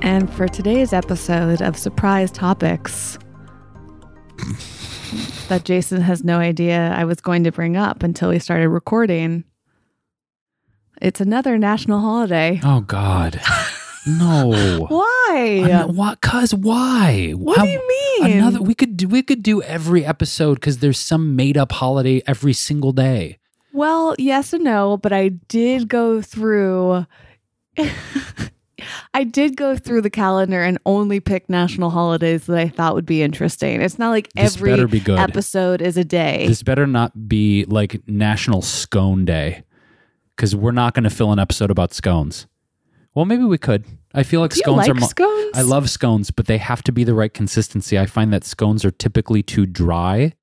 And for today's episode of Surprise Topics that Jason has no idea I was going to bring up until we started recording, it's another national holiday. Oh, God. No. Why? Why? What do you mean? We could do every episode because there's some made-up holiday every single day. Well, yes and no, but I did go through... I did go through the calendar and only pick national holidays that I thought would be interesting. It's not like every episode is a day. This better not be like National Scone Day, because we're not going to fill an episode about scones. Well, maybe we could. I feel like scones? I love scones, but they have to be the right consistency. I find that scones are typically too dry.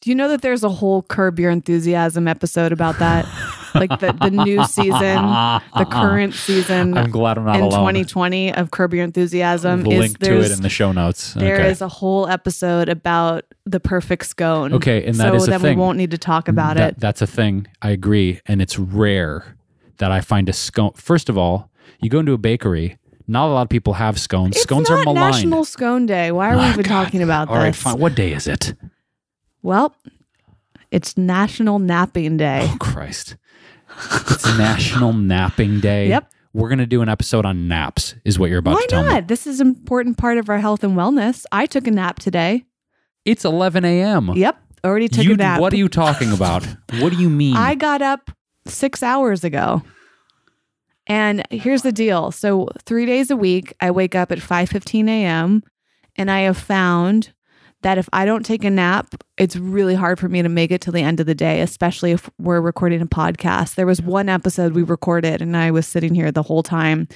Do you know that there's a whole Curb Your Enthusiasm episode about that? Like the new season, the current season. I'm glad I'm not alone. In 2020 of Curb Your Enthusiasm. We'll link to it in the show notes. There is a whole episode about the perfect scone. Okay, and that is a thing. So then we won't need to talk about it. That's a thing. I agree. And it's rare that I find a scone. First of all, you go into a bakery, not a lot of people have scones. Scones are maligned. It's not National Scone Day. Why are we even talking about this? All right, fine. What day is it? Well, it's National Napping Day. Oh, Christ. It's National Napping Day. Yep. We're going to do an episode on naps is what you're about to tell me. Why not? This is an important part of our health and wellness. I took a nap today. It's 11 a.m. Yep. Already took a nap. What are you talking about? What do you mean? I got up 6 hours ago. And here's the deal. So 3 days a week, I wake up at 5:15 a.m. And I have found that if I don't take a nap, it's really hard for me to make it to the end of the day, especially if we're recording a podcast. There was one episode we recorded and I was sitting here the whole time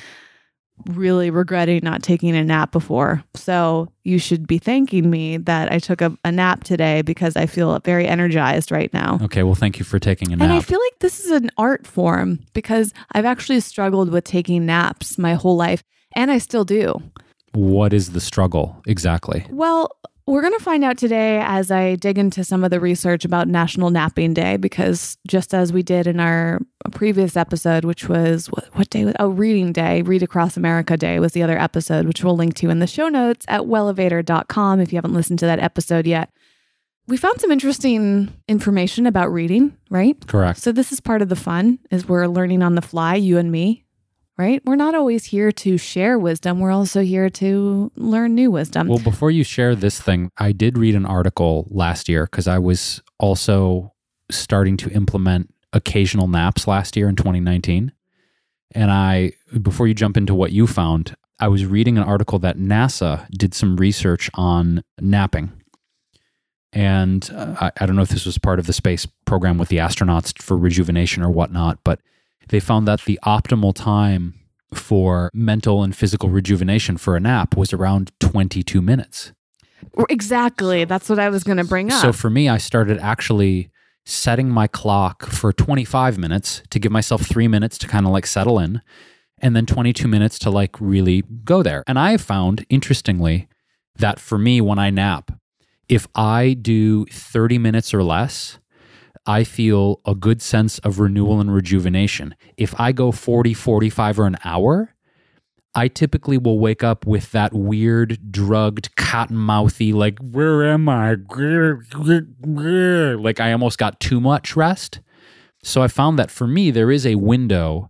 really regretting not taking a nap before. So you should be thanking me that I took a nap today, because I feel very energized right now. Okay, well, thank you for taking a nap. And I feel like this is an art form, because I've actually struggled with taking naps my whole life, and I still do. What is the struggle exactly? Well, we're going to find out today as I dig into some of the research about National Napping Day, because just as we did in our previous episode, which was, what day was? Oh, Reading Day, Read Across America Day was the other episode, which we'll link to in the show notes at WellEvator.com if you haven't listened to that episode yet. We found some interesting information about reading, right? Correct. So this is part of the fun, is we're learning on the fly, you and me, right? We're not always here to share wisdom. We're also here to learn new wisdom. Well, before you share this thing, I did read an article last year, because I was also starting to implement occasional naps last year in 2019. And before you jump into what you found, I was reading an article that NASA did some research on napping. And I don't know if this was part of the space program with the astronauts for rejuvenation or whatnot, but they found that the optimal time for mental and physical rejuvenation for a nap was around 22 minutes. Exactly. That's what I was going to bring up. So for me, I started actually setting my clock for 25 minutes to give myself 3 minutes to kind of like settle in, and then 22 minutes to like really go there. And I found, interestingly, that for me, when I nap, if I do 30 minutes or less, I feel a good sense of renewal and rejuvenation. If I go 40, 45, or an hour, I typically will wake up with that weird, drugged, cotton-mouthy, like, where am I? Like, I almost got too much rest. So I found that for me, there is a window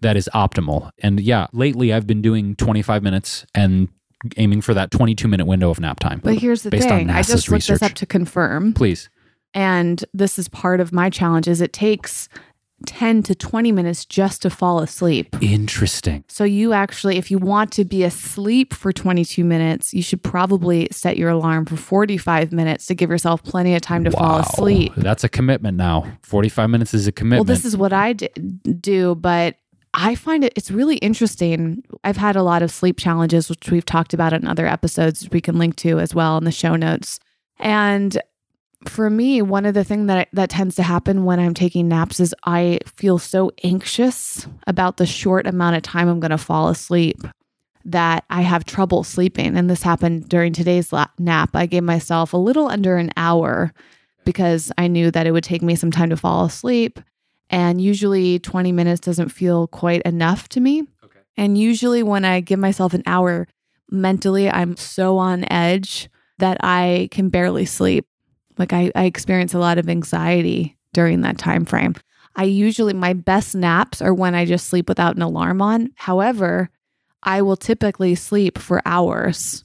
that is optimal. And yeah, lately I've been doing 25 minutes and aiming for that 22-minute window of nap time. But here's the thing. I just looked this up to confirm. Please. And this is part of my challenge, is it takes 10 to 20 minutes just to fall asleep. Interesting. So you actually, if you want to be asleep for 22 minutes, you should probably set your alarm for 45 minutes to give yourself plenty of time to fall asleep. That's a commitment now. 45 minutes is a commitment. Well, this is what I do, but I find it's really interesting. I've had a lot of sleep challenges, which we've talked about in other episodes we can link to as well in the show notes. And for me, one of the things that tends to happen when I'm taking naps is I feel so anxious about the short amount of time I'm going to fall asleep that I have trouble sleeping. And this happened during today's nap. I gave myself a little under an hour because I knew that it would take me some time to fall asleep. And usually 20 minutes doesn't feel quite enough to me. Okay. And usually when I give myself an hour, mentally, I'm so on edge that I can barely sleep. Like I experience a lot of anxiety during that time frame. My best naps are when I just sleep without an alarm on. However, I will typically sleep for hours,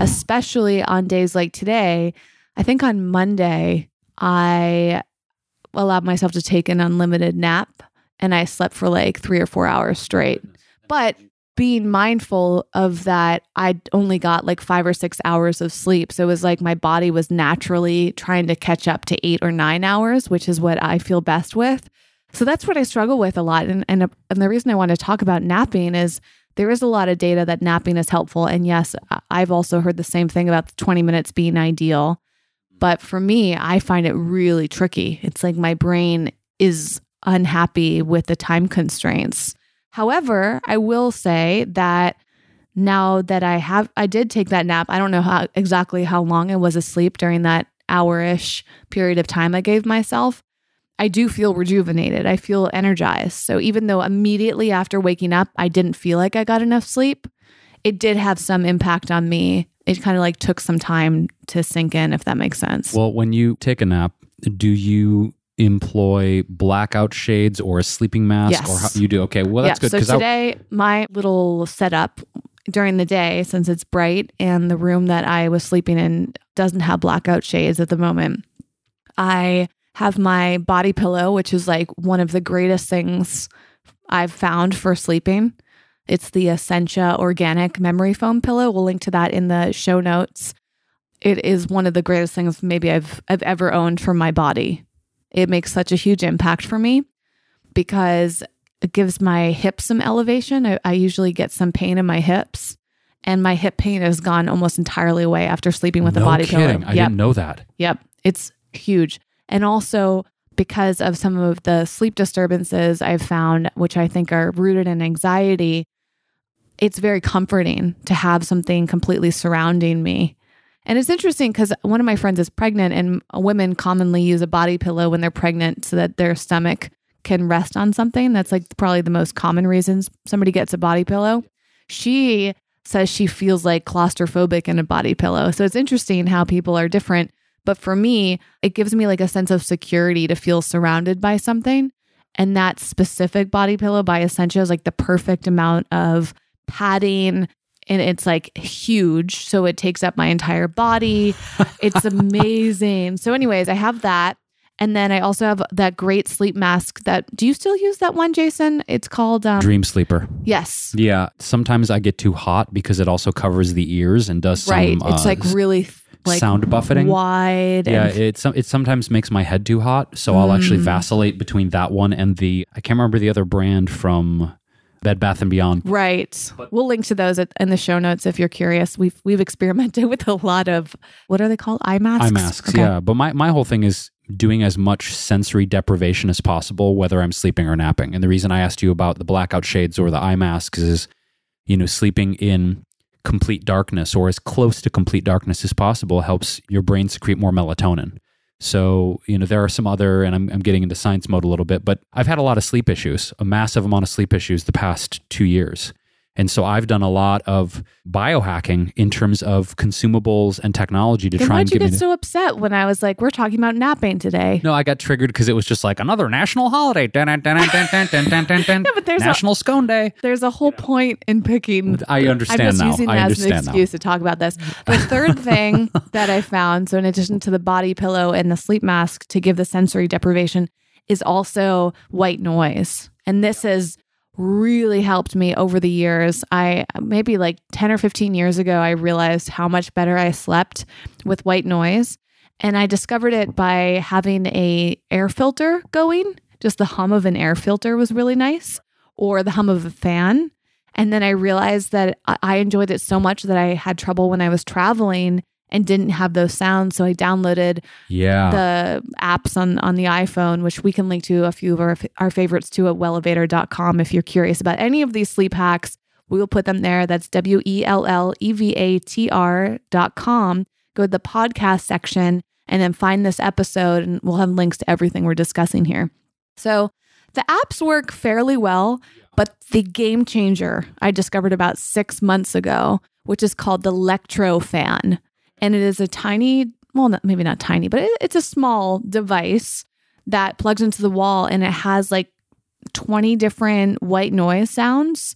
especially on days like today. I think on Monday, I allowed myself to take an unlimited nap and I slept for like 3 or 4 hours straight. But being mindful of that, I only got like 5 or 6 hours of sleep. So it was like my body was naturally trying to catch up to 8 or 9 hours, which is what I feel best with. So that's what I struggle with a lot. And the reason I want to talk about napping is there is a lot of data that napping is helpful. And yes, I've also heard the same thing about the 20 minutes being ideal. But for me, I find it really tricky. It's like my brain is unhappy with the time constraints. However, I will say that now that I did take that nap. I don't know exactly how long I was asleep during that hour-ish period of time I gave myself. I do feel rejuvenated. I feel energized. So even though immediately after waking up, I didn't feel like I got enough sleep, it did have some impact on me. It kind of like took some time to sink in, if that makes sense. Well, when you take a nap, do you employ blackout shades or a sleeping mask? Yes. Or how you do? Okay, well, that's good. So today, my little setup during the day, since it's bright and the room that I was sleeping in doesn't have blackout shades at the moment, I have my body pillow, which is like one of the greatest things I've found for sleeping. It's the Essentia organic memory foam pillow. We'll link to that in the show notes. It is one of the greatest things maybe I've ever owned for my body. It makes such a huge impact for me because it gives my hips some elevation. I usually get some pain in my hips, and my hip pain has gone almost entirely away after sleeping with a body pillow. I didn't know that. Yep. It's huge. And also because of some of the sleep disturbances I've found, which I think are rooted in anxiety, it's very comforting to have something completely surrounding me. And it's interesting because one of my friends is pregnant, and women commonly use a body pillow when they're pregnant so that their stomach can rest on something. That's like probably the most common reasons somebody gets a body pillow. She says she feels like claustrophobic in a body pillow. So it's interesting how people are different. But for me, it gives me like a sense of security to feel surrounded by something. And that specific body pillow by Essentia is like the perfect amount of padding. And it's like huge. So it takes up my entire body. It's amazing. So anyways, I have that. And then I also have that great sleep mask that, do you still use that one, Jason? It's called... Dream Sleeper. Yes. Yeah. Sometimes I get too hot because it also covers the ears and does some... Right. It's like really... Like sound buffeting. Wide. Yeah, it sometimes makes my head too hot. So I'll actually vacillate between that one and I can't remember the other brand from Bed Bath and Beyond. Right. But we'll link to those in the show notes if you're curious. We've experimented with a lot of, what are they called? Eye masks? Eye masks, okay. Yeah. But my whole thing is doing as much sensory deprivation as possible, whether I'm sleeping or napping. And the reason I asked you about the blackout shades or the eye masks is, sleeping in complete darkness or as close to complete darkness as possible helps your brain secrete more melatonin. So, there are some other, and I'm getting into science mode a little bit, but I've had a lot of sleep issues, a massive amount of sleep issues the past 2 years. And so I've done a lot of biohacking in terms of consumables and technology to try and give me... Why'd you get so upset when I was like, we're talking about napping today? No, I got triggered because it was just like, another national holiday. National Scone Day. There's a whole point in picking... I understand now. I'm just using that as an excuse to talk about this. The third thing that I found, so in addition to the body pillow and the sleep mask to give the sensory deprivation, is also white noise. And this is... really helped me over the years. I maybe like 10 or 15 years ago, I realized how much better I slept with white noise. And I discovered it by having an air filter going. Just the hum of an air filter was really nice. or the hum of a fan. And then I realized that I enjoyed it so much that I had trouble when I was traveling and didn't have those sounds. So I downloaded the apps on the iPhone, which we can link to a few of our favorites too at WellEvator.com. If you're curious about any of these sleep hacks, we will put them there. That's WellEvator.com. Go to the podcast section and then find this episode, and we'll have links to everything we're discussing here. So the apps work fairly well, but the game changer I discovered about 6 months ago, which is called the LectroFan. And it is a tiny, well, not, maybe not tiny, but it's a small device that plugs into the wall, and it has like 20 different white noise sounds,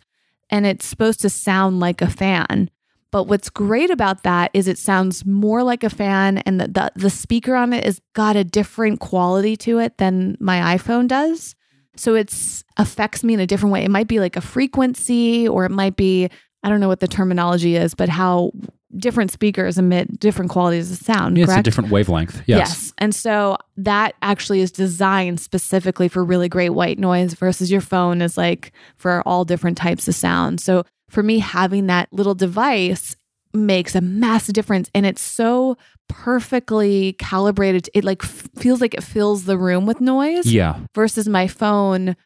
and it's supposed to sound like a fan. But what's great about that is it sounds more like a fan, and the speaker on it has got a different quality to it than my iPhone does. So it affects me in a different way. It might be like a frequency, or it might be, I don't know what the terminology is, but how different speakers emit different qualities of sound, correct? It's a different wavelength, yes. And so that actually is designed specifically for really great white noise, versus your phone is like for all different types of sound. So for me, having that little device makes a massive difference. And it's so perfectly calibrated. It like feels like it fills the room with noise. Yeah. Versus my phone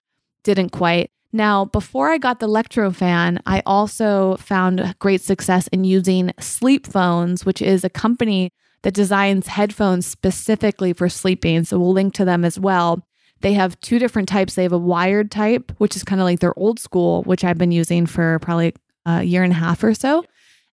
didn't quite. Now, before I got the LectroFan, I also found great success in using SleepPhones, which is a company that designs headphones specifically for sleeping. So we'll link to them as well. They have two different types. They have a wired type, which is kind of like their old school, which I've been using for probably a year and a half or so.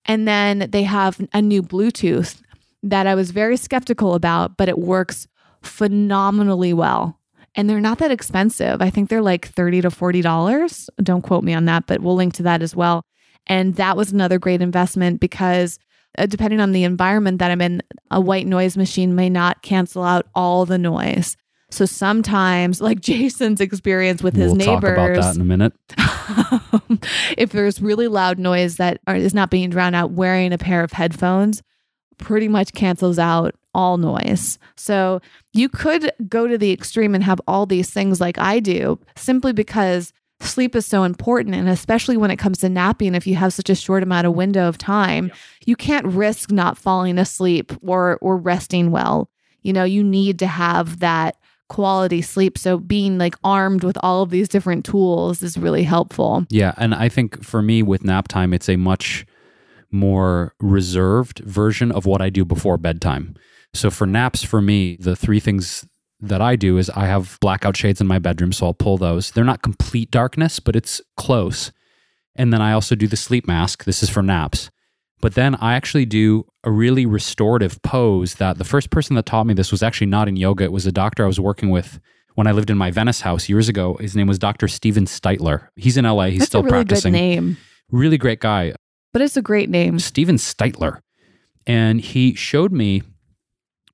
And then they have a new Bluetooth that I was very skeptical about, but it works phenomenally well. And they're not that expensive. I think they're like $30 to $40. Don't quote me on that, but we'll link to that as well. And that was another great investment because depending on the environment that I'm in, a white noise machine may not cancel out all the noise. So sometimes, like Jason's experience with his neighbors, we'll talk about that in a minute. If there's really loud noise that is not being drowned out, wearing a pair of headphones pretty much cancels out all noise. So you could go to the extreme and have all these things like I do, simply because sleep is so important. And especially when it comes to napping, if you have such a short amount of window of time, you can't risk not falling asleep or resting well. You know, you need to have that quality sleep. So being like armed with all of these different tools is really helpful. Yeah. And I think for me with nap time, it's a much more reserved version of what I do before bedtime. So for naps, for me, the three things that I do is I have blackout shades in my bedroom. So I'll pull those. They're not complete darkness, but it's close. And then I also do the sleep mask. This is for naps. But then I actually do a really restorative pose that the first person that taught me this was actually not in yoga. It was a doctor I was working with when I lived in my Venice house years ago. His name was Dr. Steven Steitler. He's in LA. He's That's still a really practicing. Good name. Really great guy. But it's a great name. Steven Steitler. And he showed me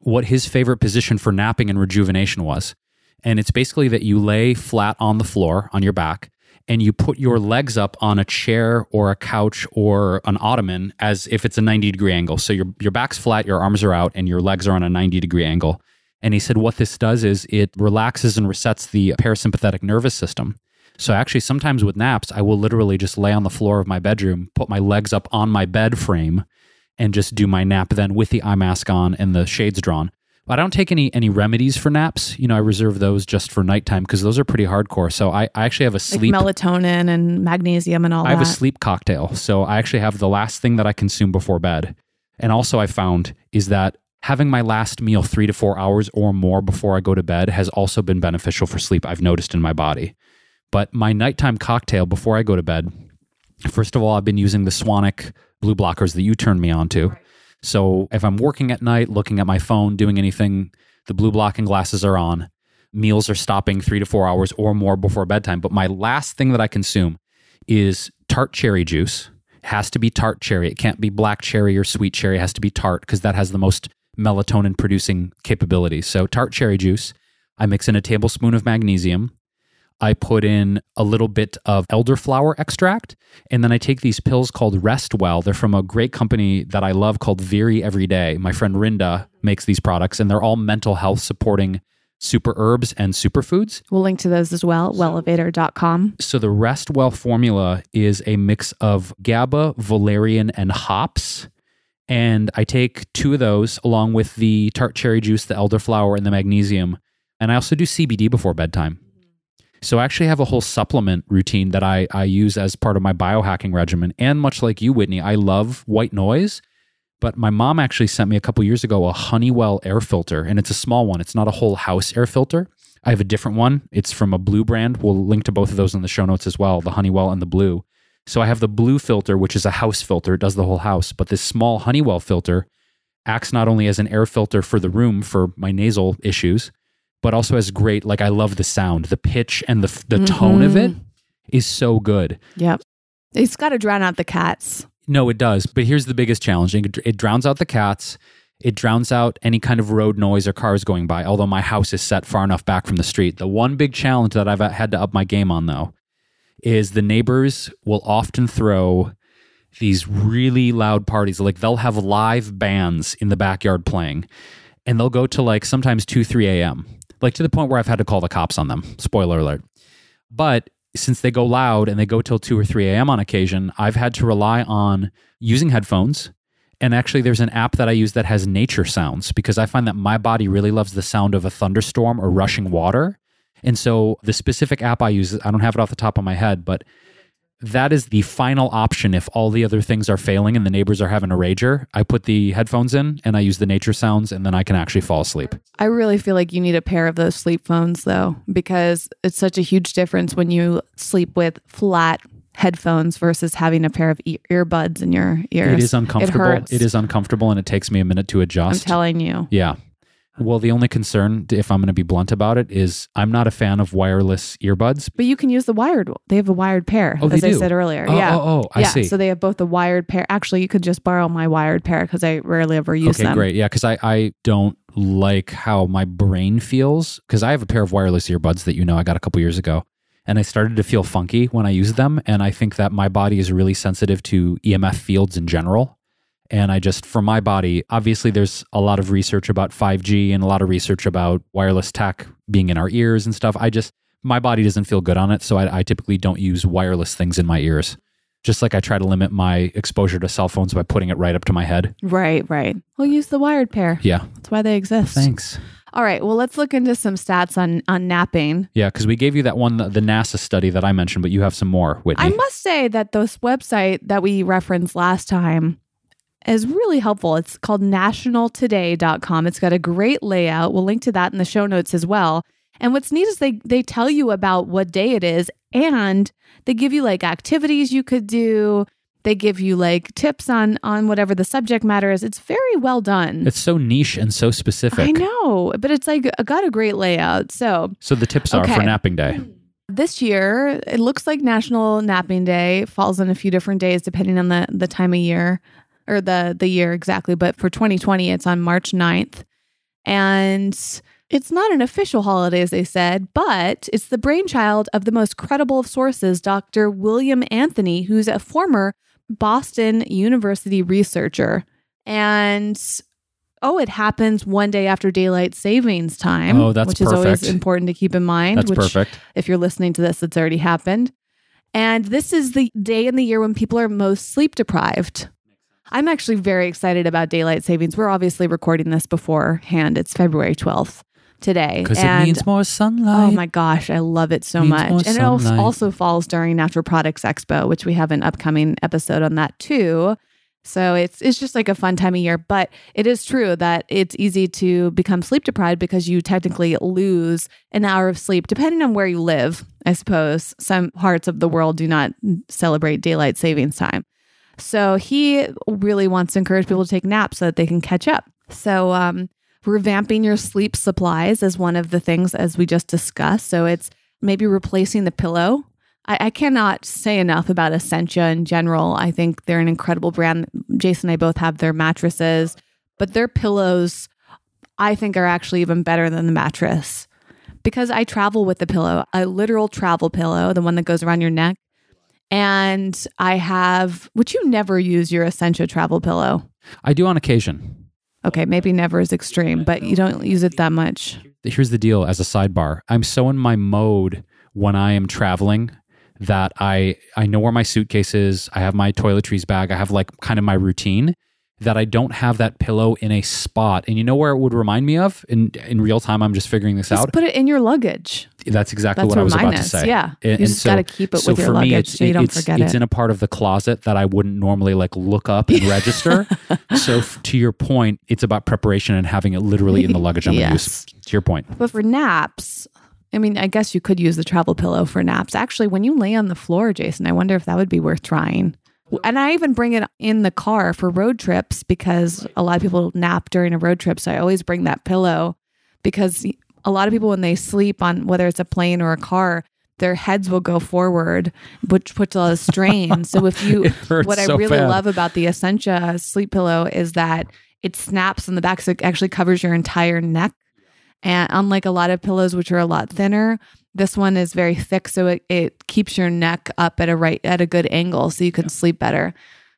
what his favorite position for napping and rejuvenation was. And it's basically that you lay flat on the floor on your back, and you put your legs up on a chair or a couch or an ottoman as if it's a 90-degree angle. So your back's flat, your arms are out, and your legs are on a 90-degree angle. And he said what this does is it relaxes and resets the parasympathetic nervous system. So actually, sometimes with naps, I will literally just lay on the floor of my bedroom, put my legs up on my bed frame, and just do my nap then with the eye mask on and the shades drawn. I don't take any remedies for naps. You know, I reserve those just for nighttime because those are pretty hardcore. So I actually have a sleep... Like melatonin and magnesium and all that. I have a sleep cocktail. So I actually have the last thing that I consume before bed. And also I found is that having my last meal 3 to 4 hours or more before I go to bed has also been beneficial for sleep, I've noticed in my body. But my nighttime cocktail before I go to bed, first of all, I've been using the Swanwick blue blockers that you turned me on to. Right. So if I'm working at night, looking at my phone, doing anything, the blue blocking glasses are on. Meals are stopping 3 to 4 hours or more before bedtime. But my last thing that I consume is tart cherry juice. It has to be tart cherry. It can't be black cherry or sweet cherry. It has to be tart because that has the most melatonin producing capabilities. So tart cherry juice. I mix in a tablespoon of magnesium. I put in a little bit of elderflower extract, and then I take these pills called Rest Well. They're from a great company that I love called Veery Everyday. My friend Rinda makes these products, and they're all mental health supporting super herbs and superfoods. We'll link to those as well, wellevator.com. So the Rest Well formula is a mix of GABA, valerian, and hops. And I take two of those along with the tart cherry juice, the elderflower, and the magnesium. And I also do CBD before bedtime. So I actually have a whole supplement routine that I use as part of my biohacking regimen. And much like you, Whitney, I love white noise. But my mom actually sent me a couple years ago a Honeywell air filter, and it's a small one. It's not a whole house air filter. I have a different one. It's from a blue brand. We'll link to both of those in the show notes as well, the Honeywell and the blue. So I have the blue filter, which is a house filter. It does the whole house. But this small Honeywell filter acts not only as an air filter for the room for my nasal issues, but also has great, like I love the sound, the pitch and the tone of it is so good. Yep. It's got to drown out the cats. No, it does. But here's the biggest challenge. It drowns out the cats. It drowns out any kind of road noise or cars going by, although my house is set far enough back from the street. The one big challenge that I've had to up my game on, though, is the neighbors will often throw these really loud parties. Like, they'll have live bands in the backyard playing, and they'll go to, like, sometimes 2, 3 a.m., like to the point where I've had to call the cops on them. Spoiler alert. But since they go loud and they go till 2 or 3 a.m. on occasion, I've had to rely on using headphones. And actually, there's an app that I use that has nature sounds, because I find that my body really loves the sound of a thunderstorm or rushing water. And so the specific app I use, I don't have it off the top of my head, but that is the final option. If all the other things are failing and the neighbors are having a rager, I put the headphones in and I use the nature sounds, and then I can actually fall asleep. I really feel like you need a pair of those SleepPhones, though, because it's such a huge difference when you sleep with flat headphones versus having a pair of earbuds in your ears. It is uncomfortable. It hurts. It is uncomfortable, and it takes me a minute to adjust. I'm telling you. Yeah. Well, the only concern, if I'm going to be blunt about it, is I'm not a fan of wireless earbuds. But you can use the wired one. They have a wired pair, as I said earlier. Oh, I see. So they have both the wired pair. Actually, you could just borrow my wired pair because I rarely ever use them. Okay, great. Yeah, because I don't like how my brain feels, because I have a pair of wireless earbuds that, you know, I got a couple years ago. And I started to feel funky when I used them. And I think that my body is really sensitive to EMF fields in general. And I just, for my body, obviously there's a lot of research about 5G and a lot of research about wireless tech being in our ears and stuff. I just, my body doesn't feel good on it. So I typically don't use wireless things in my ears. Just like I try to limit my exposure to cell phones by putting it right up to my head. Right, right. We'll use the wired pair. Yeah. That's why they exist. Thanks. All right. Well, let's look into some stats on napping. Yeah, because we gave you that one, the NASA study that I mentioned, but you have some more, Whitney. I must say that this website that we referenced last time is really helpful. It's called nationaltoday.com. It's got a great layout. We'll link to that in the show notes as well. And what's neat is they tell you about what day it is, and they give you like activities you could do. They give you like tips on whatever the subject matter is. It's very well done. It's so niche and so specific. I know, but it's like got a great layout. So the tips are for napping day. This year, it looks like National Napping Day falls on a few different days depending on the time of year. Or the year exactly, but for 2020, it's on March 9th. And it's not an official holiday, as they said, but it's the brainchild of the most credible of sources, Dr. William Anthony, who's a former Boston University researcher. And it happens one day after daylight savings time, which is always important to keep in mind. That's perfect. If you're listening to this, it's already happened. And this is the day in the year when people are most sleep deprived. I'm actually very excited about daylight savings. We're obviously recording this beforehand. It's February 12th today. Because it means more sunlight. Oh my gosh, I love it so much. And it also falls during Natural Products Expo, which we have an upcoming episode on that too. So it's just like a fun time of year. But it is true that it's easy to become sleep deprived because you technically lose an hour of sleep, depending on where you live, I suppose. Some parts of the world do not celebrate daylight savings time. So he really wants to encourage people to take naps so that they can catch up. So revamping your sleep supplies is one of the things, as we just discussed. So it's maybe replacing the pillow. I cannot say enough about Essentia in general. I think they're an incredible brand. Jason and I both have their mattresses, but their pillows, I think, are actually even better than the mattress, because I travel with the pillow, a literal travel pillow, the one that goes around your neck. And I have, would you never use your Essentia travel pillow? I do on occasion. Okay, maybe never is extreme, but you don't use it that much. here's the deal as a sidebar. I'm so in my mode when I am traveling that I know where my suitcase is. I have my toiletries bag. I have like kind of my routine that I don't have that pillow in a spot. And you know where it would remind me of? In real time, I'm just figuring this out. Just put it in your luggage. That's exactly what I was about to say. Yeah. And you just got to keep it with your luggage so you don't forget it. It's in a part of the closet that I wouldn't normally like look up and register. So to your point, it's about preparation and having it literally in the luggage I'm going to use. To your point. But for naps, I mean, I guess you could use the travel pillow for naps. Actually, when you lay on the floor, Jason, I wonder if that would be worth trying. And I even bring it in the car for road trips because a lot of people nap during a road trip. So I always bring that pillow because a lot of people, when they sleep on, whether it's a plane or a car, their heads will go forward, which puts a lot of strain. So if you, what so I really bad. Love about the Essentia sleep pillow is that it snaps on the back. So it actually covers your entire neck. And unlike a lot of pillows, which are a lot thinner, this one is very thick, so it keeps your neck up at a good angle so you can sleep better.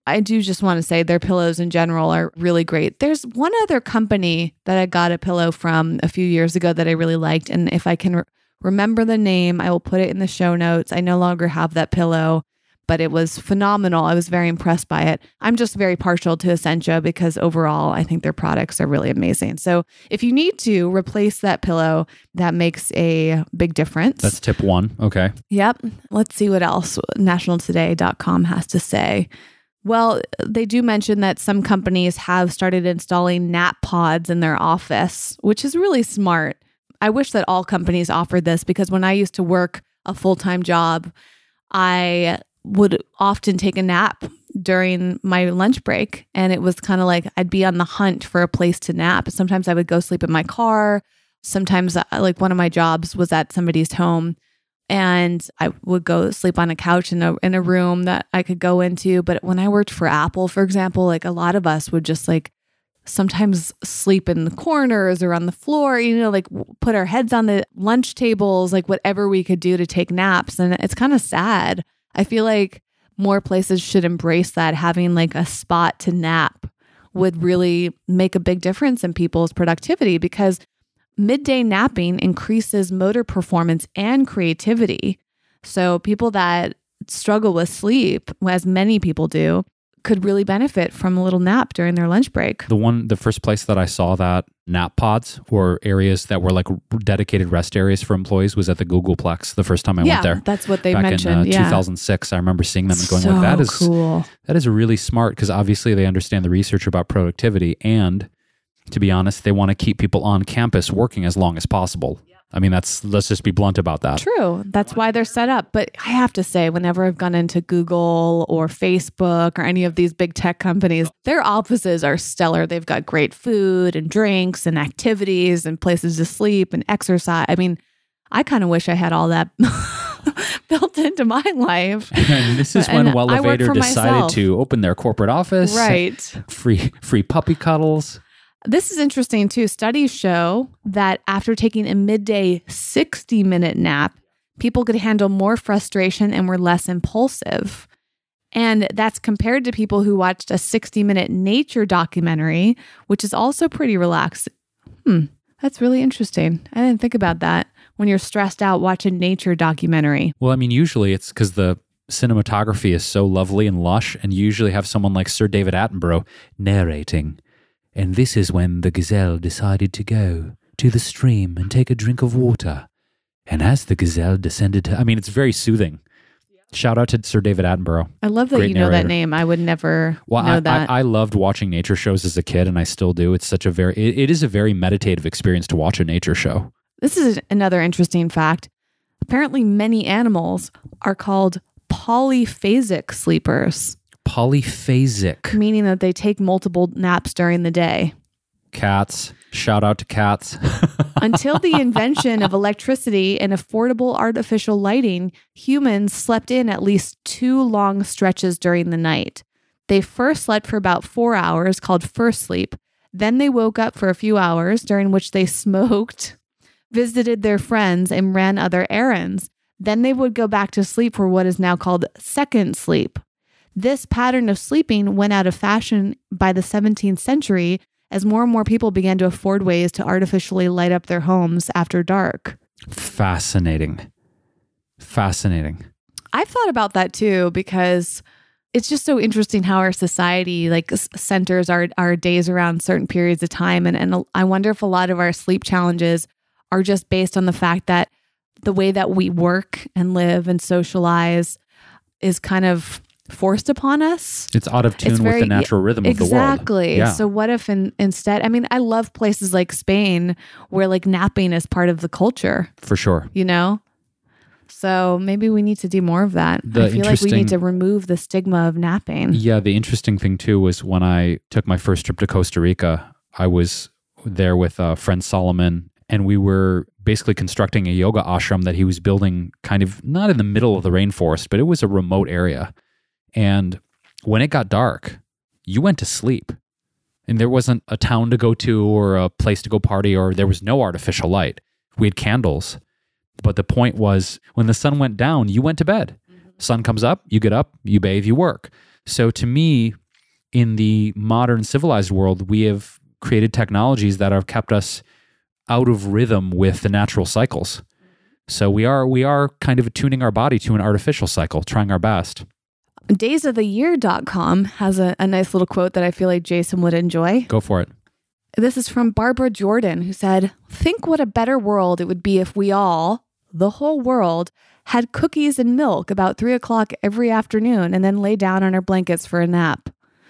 I do just want to say their pillows in general are really great. There's one other company that I got a pillow from a few years ago that I really liked, and if I can remember the name, I will put it in the show notes. I no longer have that pillow, but it was phenomenal. I was very impressed by it. I'm just very partial to Essentia because overall, I think their products are really amazing. So if you need to replace that pillow, that makes a big difference. That's tip one. Okay. Yep. Let's see what else nationaltoday.com has to say. Well, they do mention that some companies have started installing nap pods in their office, which is really smart. I wish that all companies offered this because when I used to work a full-time job, I would often take a nap during my lunch break. And it was kind of like, I'd be on the hunt for a place to nap. Sometimes I would go sleep in my car. Sometimes like one of my jobs was at somebody's home and I would go sleep on a couch in a room that I could go into. But when I worked for Apple, for example, like a lot of us would just like sometimes sleep in the corners or on the floor, you know, like put our heads on the lunch tables, like whatever we could do to take naps. And it's kind of sad. I feel like more places should embrace that. Having like a spot to nap would really make a big difference in people's productivity because midday napping increases motor performance and creativity. So people that struggle with sleep, as many people do, could really benefit from a little nap during their lunch break. The first place that I saw that nap pods or areas that were like dedicated rest areas for employees was at the Googleplex the first time I went there. Yeah, that's what they mentioned. Back in 2006, I remember seeing them and going, so like, that is really smart because obviously they understand the research about productivity. And to be honest, they want to keep people on campus working as long as possible. I mean, let's just be blunt about that. True. That's why they're set up. But I have to say, whenever I've gone into Google or Facebook or any of these big tech companies, their offices are stellar. They've got great food and drinks and activities and places to sleep and exercise. I mean, I kind of wish I had all that built into my life. And this is when WellEvator decided to open their corporate office. Right. Free puppy cuddles. This is interesting too. Studies show that after taking a midday 60-minute nap, people could handle more frustration and were less impulsive. And that's compared to people who watched a 60-minute nature documentary, which is also pretty relaxing. That's really interesting. I didn't think about that. When you're stressed out, watch a nature documentary. Well, I mean, usually it's because the cinematography is so lovely and lush, and you usually have someone like Sir David Attenborough narrating. And this is when the gazelle decided to go to the stream and take a drink of water. And as the gazelle descended to... I mean, it's very soothing. Shout out to Sir David Attenborough. I love that great you know narrator. That name. I would never know that. I loved watching nature shows as a kid, and I still do. It's such a very... It is a very meditative experience to watch a nature show. This is another interesting fact. Apparently, many animals are called polyphasic sleepers. Polyphasic. Meaning that they take multiple naps during the day. Cats. Shout out to cats. Until the invention of electricity and affordable artificial lighting, humans slept in at least 2 long stretches during the night. They first slept for about 4 hours, called first sleep. Then they woke up for a few hours, during which they smoked, visited their friends, and ran other errands. Then they would go back to sleep for what is now called second sleep. This pattern of sleeping went out of fashion by the 17th century as more and more people began to afford ways to artificially light up their homes after dark. Fascinating. I've thought about that too, because it's just so interesting how our society like centers our days around certain periods of time. And I wonder if a lot of our sleep challenges are just based on the fact that the way that we work and live and socialize is kind of forced upon us. It's out of tune with the natural rhythm of the world. Exactly. Yeah. So what if instead, I mean, I love places like Spain where like napping is part of the culture. For sure. You know? So maybe we need to do more of that. I feel like we need to remove the stigma of napping. Yeah. The interesting thing too was when I took my first trip to Costa Rica, I was there with a friend Solomon, and we were basically constructing a yoga ashram that he was building kind of not in the middle of the rainforest, but it was a remote area. And when it got dark, you went to sleep. And there wasn't a town to go to or a place to go party, or there was no artificial light. We had candles. But the point was, when the sun went down, you went to bed. Mm-hmm. Sun comes up, you get up, you bathe, you work. So to me, in the modern civilized world, we have created technologies that have kept us out of rhythm with the natural cycles. So we are kind of attuning our body to an artificial cycle, trying our best. Daysoftheyear.com has a nice little quote that I feel like Jason would enjoy. Go for it. This is from Barbara Jordan, who said, "Think what a better world it would be if we all, the whole world, had cookies and milk about 3:00 every afternoon and then lay down on our blankets for a nap."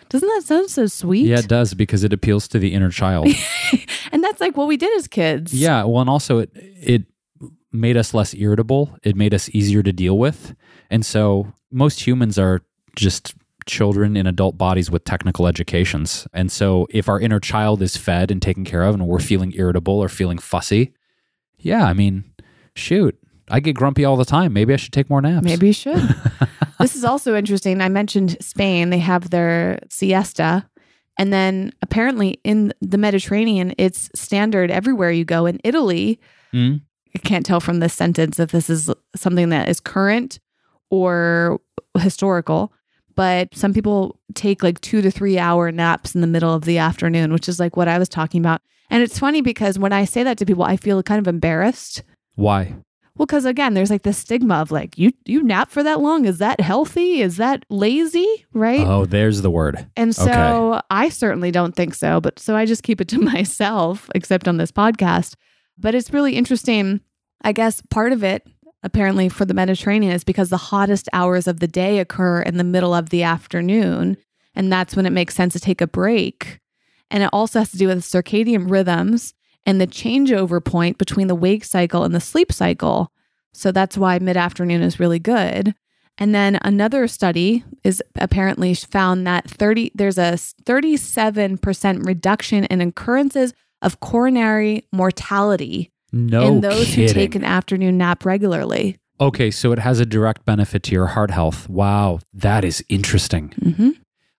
Doesn't that sound so sweet? Yeah, it does, because it appeals to the inner child. And that's like what we did as kids. Yeah, well, and also it made us less irritable. It made us easier to deal with. And so most humans are just children in adult bodies with technical educations. And so if our inner child is fed and taken care of and we're feeling irritable or feeling fussy, yeah, I mean, shoot, I get grumpy all the time. Maybe I should take more naps. Maybe you should. This is also interesting. I mentioned Spain. They have their siesta. And then apparently in the Mediterranean, it's standard everywhere you go. In Italy, I can't tell from this sentence if this is something that is current or historical, but some people take like 2 to 3 hour naps in the middle of the afternoon, which is like what I was talking about. And it's funny because when I say that to people, I feel kind of embarrassed. Why? Well, because again, there's like this stigma of like, you nap for that long? Is that healthy? Is that lazy? Right? Oh, there's the word. And so okay. I certainly don't think so, but so I just keep it to myself, except on this podcast. But it's really interesting. I guess part of it, apparently for the Mediterranean, is because the hottest hours of the day occur in the middle of the afternoon. And that's when it makes sense to take a break. And it also has to do with circadian rhythms and the changeover point between the wake cycle and the sleep cycle. So that's why mid-afternoon is really good. And then another study is apparently found that there's a 37% reduction in occurrences of coronary mortality in those who take an afternoon nap regularly. Okay, so it has a direct benefit to your heart health. Wow, that is interesting. Mm-hmm.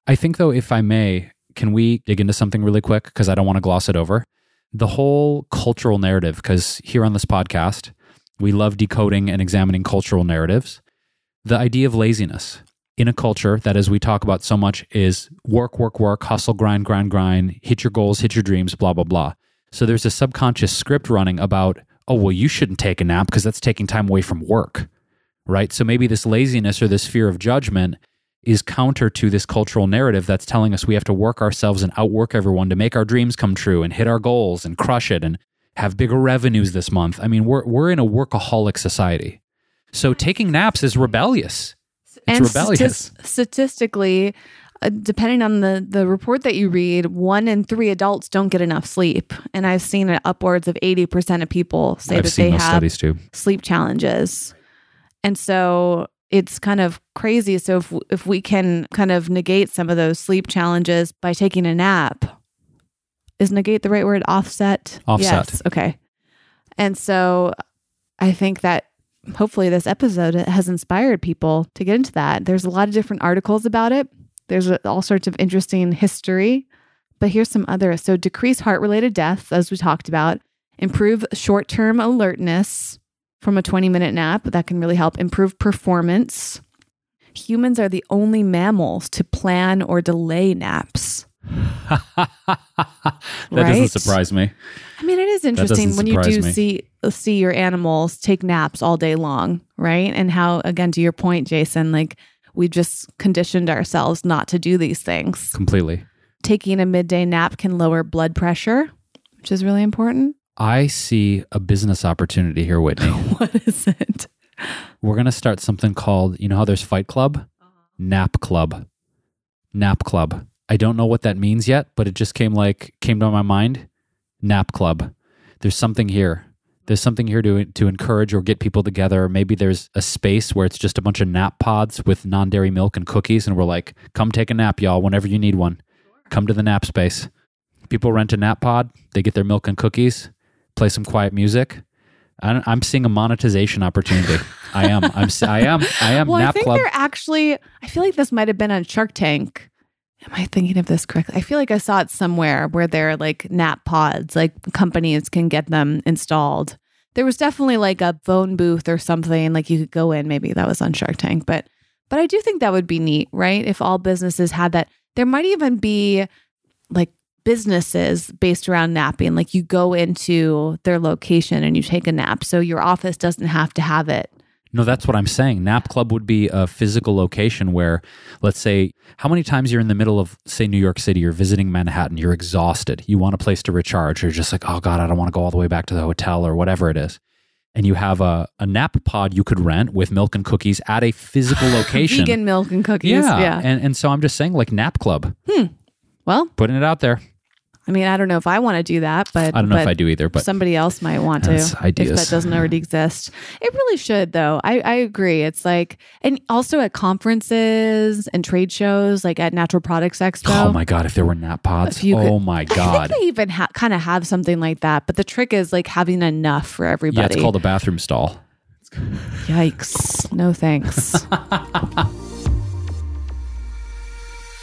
I think though, if I may, can we dig into something really quick? Because I don't want to gloss it over. The whole cultural narrative, because here on this podcast, we love decoding and examining cultural narratives. The idea of laziness in a culture that, as we talk about so much, is work, work, work, hustle, grind, grind, grind, hit your goals, hit your dreams, blah, blah, blah. So there's a subconscious script running about, oh, well, you shouldn't take a nap because that's taking time away from work, right? So maybe this laziness or this fear of judgment is counter to this cultural narrative that's telling us we have to work ourselves and outwork everyone to make our dreams come true and hit our goals and crush it and have bigger revenues this month. I mean, we're in a workaholic society. So taking naps is rebellious. Statistically, depending on the report that you read, 1 in 3 adults don't get enough sleep. And I've seen upwards of 80% of people say that they have sleep challenges. And so it's kind of crazy. So if we can kind of negate some of those sleep challenges by taking a nap, is negate the right word? Offset. Yes. Okay. And so I think that hopefully this episode has inspired people to get into that. There's a lot of different articles about it. There's all sorts of interesting history, but here's some others. So decrease heart-related deaths, as we talked about, improve short-term alertness from a 20-minute nap. That can really help improve performance. Humans are the only mammals to plan or delay naps. That doesn't surprise me. I mean, it is interesting when you do see your animals take naps all day long, right? And how, again, to your point, Jason, like we just conditioned ourselves not to do these things. Completely. Taking a midday nap can lower blood pressure, which is really important. I see a business opportunity here, Whitney. What is it? We're going to start something called, you know how there's Fight Club? Uh-huh. Nap Club. Nap Club. I don't know what that means yet, but it just came to my mind. Nap Club. There's something here. There's something here to encourage or get people together. Maybe there's a space where it's just a bunch of nap pods with non-dairy milk and cookies. And we're like, come take a nap, y'all, whenever you need one. Come to the nap space. People rent a nap pod. They get their milk and cookies, play some quiet music. I'm seeing a monetization opportunity. I am. Well, Nap Club. I think they're actually, I feel like this might have been on Shark Tank. Am I thinking of this correctly? I feel like I saw it somewhere where they're like nap pods, like companies can get them installed. There was definitely like a phone booth or something like you could go in. Maybe that was on Shark Tank, but I do think that would be neat, right? If all businesses had that, there might even be like businesses based around napping. Like you go into their location and you take a nap. So your office doesn't have to have it. No, that's what I'm saying. Nap Club would be a physical location where, let's say, how many times you're in the middle of, say, New York City, you're visiting Manhattan, you're exhausted, you want a place to recharge, you're just like, oh God, I don't want to go all the way back to the hotel or whatever it is. And you have a nap pod you could rent with milk and cookies at a physical location. Vegan milk and cookies. Yeah. And so I'm just saying like Nap Club. Well. Putting it out there. I mean, I don't know if I want to do that, but I don't know if I do either, but somebody else might want to ideas. If that doesn't already exist. It really should though. I agree. It's like, and also at conferences and trade shows, like at Natural Products Expo. Oh my God. If there were nap pods. My God. I think they even kind of have something like that. But the trick is like having enough for everybody. Yeah, it's called a bathroom stall. Yikes. No thanks.